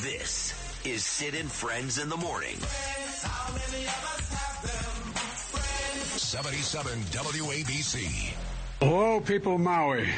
This is Sid and Friends in the Morning. 77 WABC. Hello, people, Maui.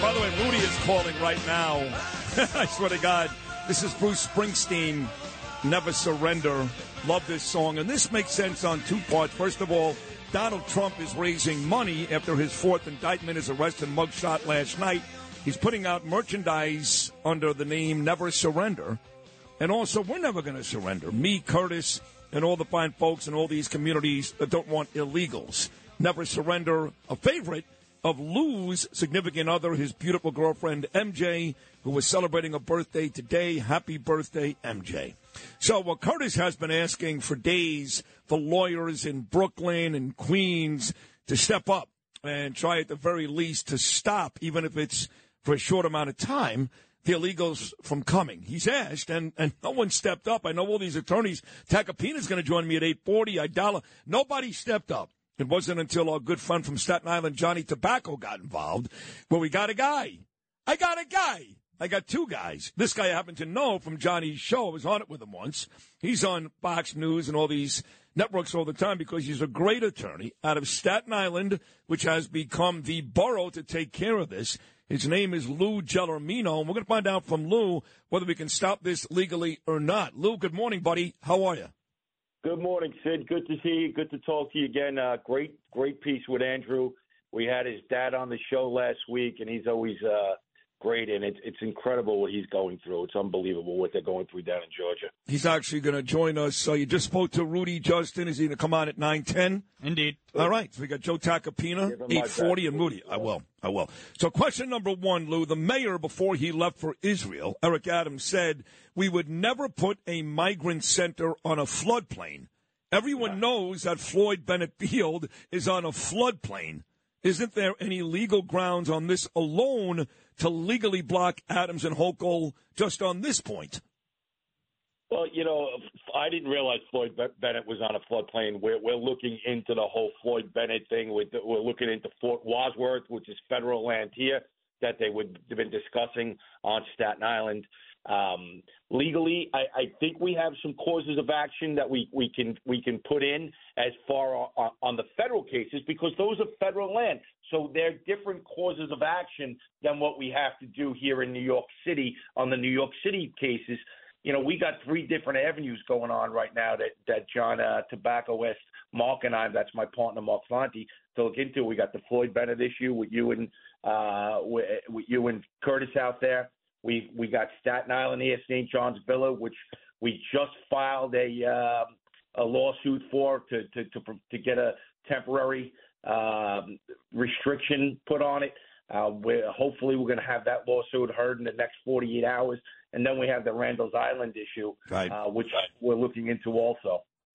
By the way, Rudy is calling right now. I swear to God, this is Bruce Springsteen, Never Surrender. Love this song. And this makes sense on two parts. First of all, Donald Trump is raising money after his fourth indictment, his arrest and mugshot last night. He's putting out merchandise under the name Never Surrender. And also, we're never going to surrender. Me, Curtis, and all the fine folks in all these communities that don't want illegals. Never Surrender, a favorite of Lou's significant other, his beautiful girlfriend, MJ, who was celebrating a birthday today. Happy birthday, MJ. So, well, Curtis has been asking for days for lawyers in Brooklyn and Queens to step up and try at the very least to stop, even if it's for a short amount of time, the illegals from coming. He's asked, and no one stepped up. I know all these attorneys. Tacapina's going to join me at 8:40. Aidala. Nobody stepped up. It wasn't until our good friend from Staten Island, Johnny Tobacco, got involved. Well, we got a guy. I got a guy. I got two guys. This guy I happen to know from Johnny's show. I was on it with him once. He's on Fox News and all these networks all the time because he's a great attorney out of Staten Island, which has become the borough to take care of this. His name is Lou Gelormino, and we're going to find out from Lou whether we can stop this legally or not. Lou, good morning, buddy. How are you? Good morning, Sid. Good to see you. Good to talk to you again. Great piece with Andrew. We had his dad on the show last week, and he's always great. And it's incredible what he's going through. It's unbelievable what they're going through down in Georgia. He's actually going to join us. So you just spoke to Rudy Justin. Is he going to come on at 9:10? Indeed. All right. So we got Joe Tacopina, 8:40, and Rudy. I will. So question number one, Lou. The mayor, before he left for Israel, Eric Adams, said we would never put a migrant center on a floodplain. Everyone knows that Floyd Bennett Field is on a floodplain. Isn't there any legal grounds on this alone to legally block Adams and Hochul just on this point? Well, you know, I didn't realize Floyd Bennett was on a floodplain. We're looking into the whole Floyd Bennett thing. We're looking into Fort Wadsworth, which is federal land here, that they would have been discussing on Staten Island. Legally, I think we have some causes of action that we can put in as far on the federal cases because those are federal land. So they're different causes of action than what we have to do here in New York City on the New York City cases. You know, we got three different avenues going on right now that John Tobacco asked Mark and I, that's my partner Mark Fanti, to look into. We got the Floyd Bennett issue with you and Curtis out there. We got Staten Island here, St. John's Villa, which we just filed a lawsuit for to get a temporary restriction put on it. Hopefully, we're going to have that lawsuit heard in the next 48 hours. And then we have the Randalls Island issue, right, which we're looking into also.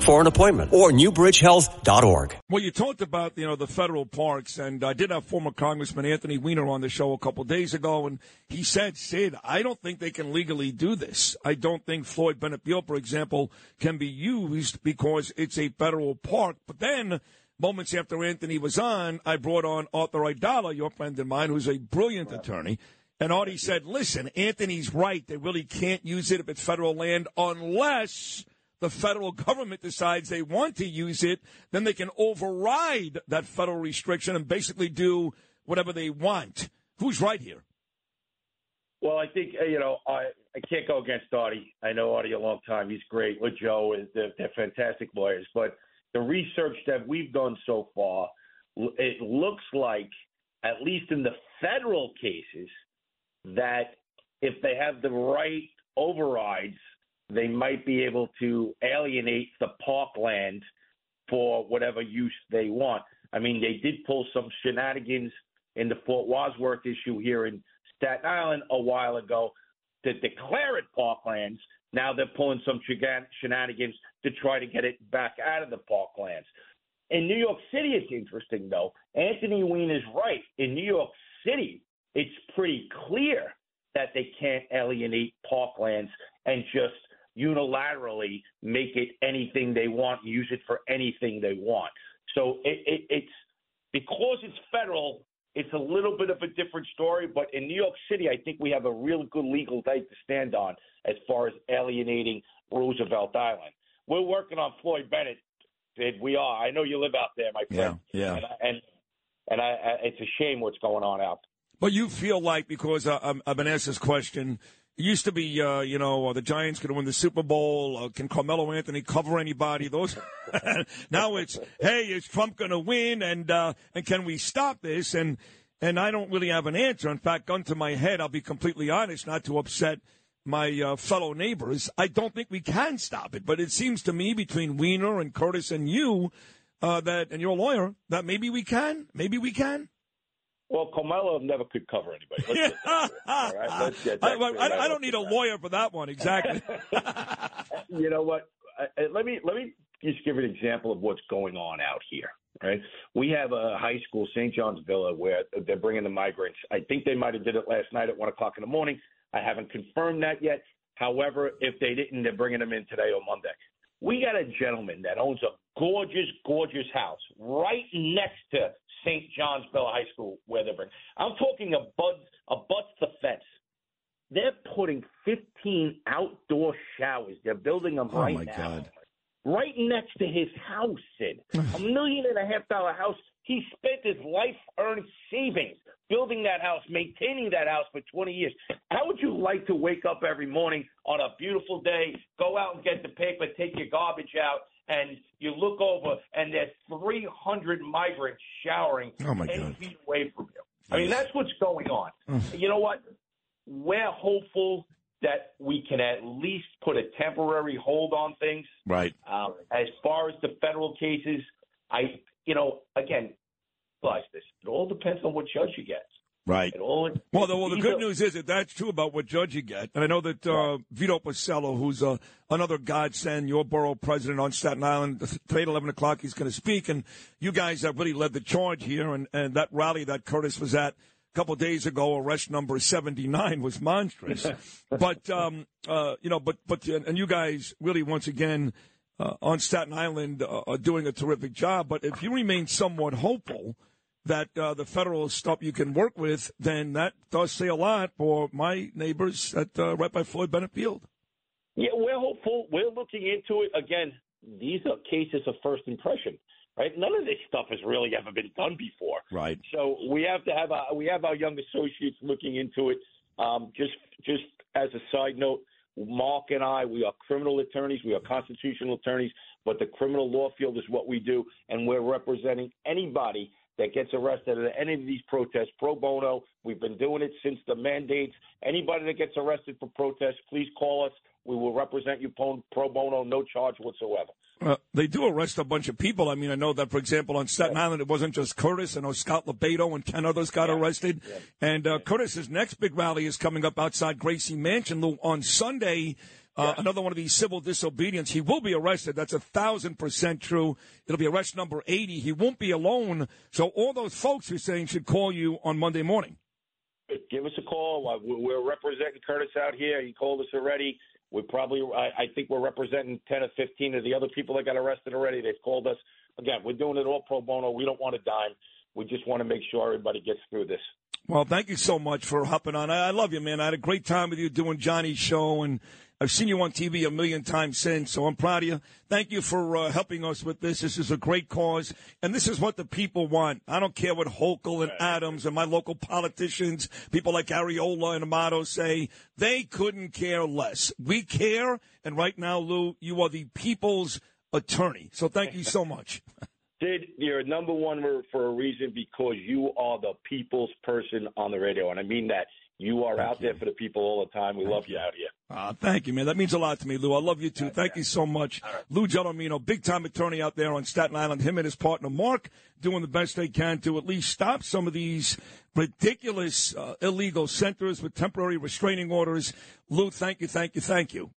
For an appointment or newbridgehealth.org. Well, you talked about, you know, the federal parks, and I did have former Congressman Anthony Weiner on the show a couple days ago, and he said, Sid, I don't think they can legally do this. I don't think Floyd Bennett Field, for example, can be used because it's a federal park. But then, moments after Anthony was on, I brought on Arthur Aidala, your friend and mine, who's a brilliant attorney. And Artie said, listen, Anthony's right. They really can't use it if it's federal land unless the federal government decides they want to use it, then they can override that federal restriction and basically do whatever they want. Who's right here? Well, I think, you know, I can't go against Artie. I know Artie a long time. He's great. With Joe, they're fantastic lawyers. But the research that we've done so far, it looks like, at least in the federal cases, that if they have the right overrides, they might be able to alienate the parkland for whatever use they want. I mean, they did pull some shenanigans in the Fort Wadsworth issue here in Staten Island a while ago to declare it parklands. Now they're pulling some shenanigans to try to get it back out of the parklands. In New York City, it's interesting, though. Anthony Weiner is right. In New York City, it's pretty clear that they can't alienate parklands and just unilaterally make it anything they want, use it for anything they want. So it's because it's federal, it's a little bit of a different story. But in New York City, I think we have a real good legal date to stand on as far as alienating Roosevelt Island. We're working on Floyd Bennett. We are. I know you live out there, my friend. Yeah. And it's a shame what's going on out there. But you feel like, because I've been asked this question, it used to be, you know, are the Giants going to win the Super Bowl? Can Carmelo Anthony cover anybody? Those now it's, hey, is Trump going to win? And can we stop this? And I don't really have an answer. In fact, gun to my head, I'll be completely honest, not to upset my fellow neighbors. I don't think we can stop it. But it seems to me, between Weiner and Curtis and you, that and your lawyer, that maybe we can. Maybe we can. Well, Carmelo never could cover anybody. Let's get that all right? Let's get that I don't need a lawyer for that one, exactly. You know what? Let me just give an example of what's going on out here. Right? We have a high school, St. John's Villa, where they're bringing the migrants. I think they might have did it last night at 1:00 in the morning. I haven't confirmed that yet. However, if they didn't, they're bringing them in today or Monday. We got a gentleman that owns a gorgeous, gorgeous house right next to St. John's Bell High School, where they're bringing. I'm talking abuts the fence. They're putting 15 outdoor showers. They're building them right now. Oh, my God. Right next to his house, Sid. $1.5 million house. He spent his life-earned savings building that house, maintaining that house for 20 years. How would you like to wake up every morning on a beautiful day, go out and get the paper, take your garbage out, and you look over, and there's 300 migrants showering 10 feet away from you? I mean, that's what's going on. You know what? We're hopeful that we can at least put a temporary hold on things. Right. As far as the federal cases, you know, again, realize this. It all depends on what judge you get. Right. The good news is that that's true about what judge you get. And I know that Vito Porcello, who's another godsend, your borough president on Staten Island, today at 11 o'clock he's going to speak. And you guys have really led the charge here. And that rally that Curtis was at couple of days ago, arrest number 79 was monstrous. But, and you guys really, once again, on Staten Island are doing a terrific job. But if you remain somewhat hopeful that the federal stuff you can work with, then that does say a lot for my neighbors at right by Floyd Bennett Field. Yeah, we're hopeful. We're looking into it. Again, these are cases of first impression, right? None of this stuff has really ever been done before. Right. So we have to have our young associates looking into it. Just as a side note, Mark and I, we are criminal attorneys. We are constitutional attorneys. But the criminal law field is what we do, and we're representing anybody that gets arrested at any of these protests, pro bono. We've been doing it since the mandates. Anybody that gets arrested for protests, please call us. We will represent you pro bono, no charge whatsoever. They do arrest a bunch of people. I mean, I know that, for example, on Staten Island, it wasn't just Curtis. I know Scott Lebedo and 10 others got arrested. Yeah. And Curtis's next big rally is coming up outside Gracie Mansion on Sunday. Another one of these civil disobedience. He will be arrested. That's 1,000% true. It'll be arrest number 80. He won't be alone. So all those folks you're saying should call you on Monday morning. Give us a call. We're representing Curtis out here. He called us already. I think we're representing 10 or 15 of the other people that got arrested already. They've called us. Again, we're doing it all pro bono. We don't want a dime. We just want to make sure everybody gets through this. Well, thank you so much for hopping on. I love you, man. I had a great time with you doing Johnny's show, and I've seen you on TV a million times since, so I'm proud of you. Thank you for helping us with this. This is a great cause, and this is what the people want. I don't care what Hochul and Adams and my local politicians, people like Ariola and Amato say. They couldn't care less. We care, and right now, Lou, you are the people's attorney. So thank you so much. Sid, you're number one for a reason, because you are the people's person on the radio, and I mean that. You are out there for the people all the time. We love you out here. Thank you, man. That means a lot to me, Lou. I love you, too. Thank you so much. Right. Lou Gelormino, big-time attorney out there on Staten Island. Him and his partner, Mark, doing the best they can to at least stop some of these ridiculous illegal centers with temporary restraining orders. Lou, thank you.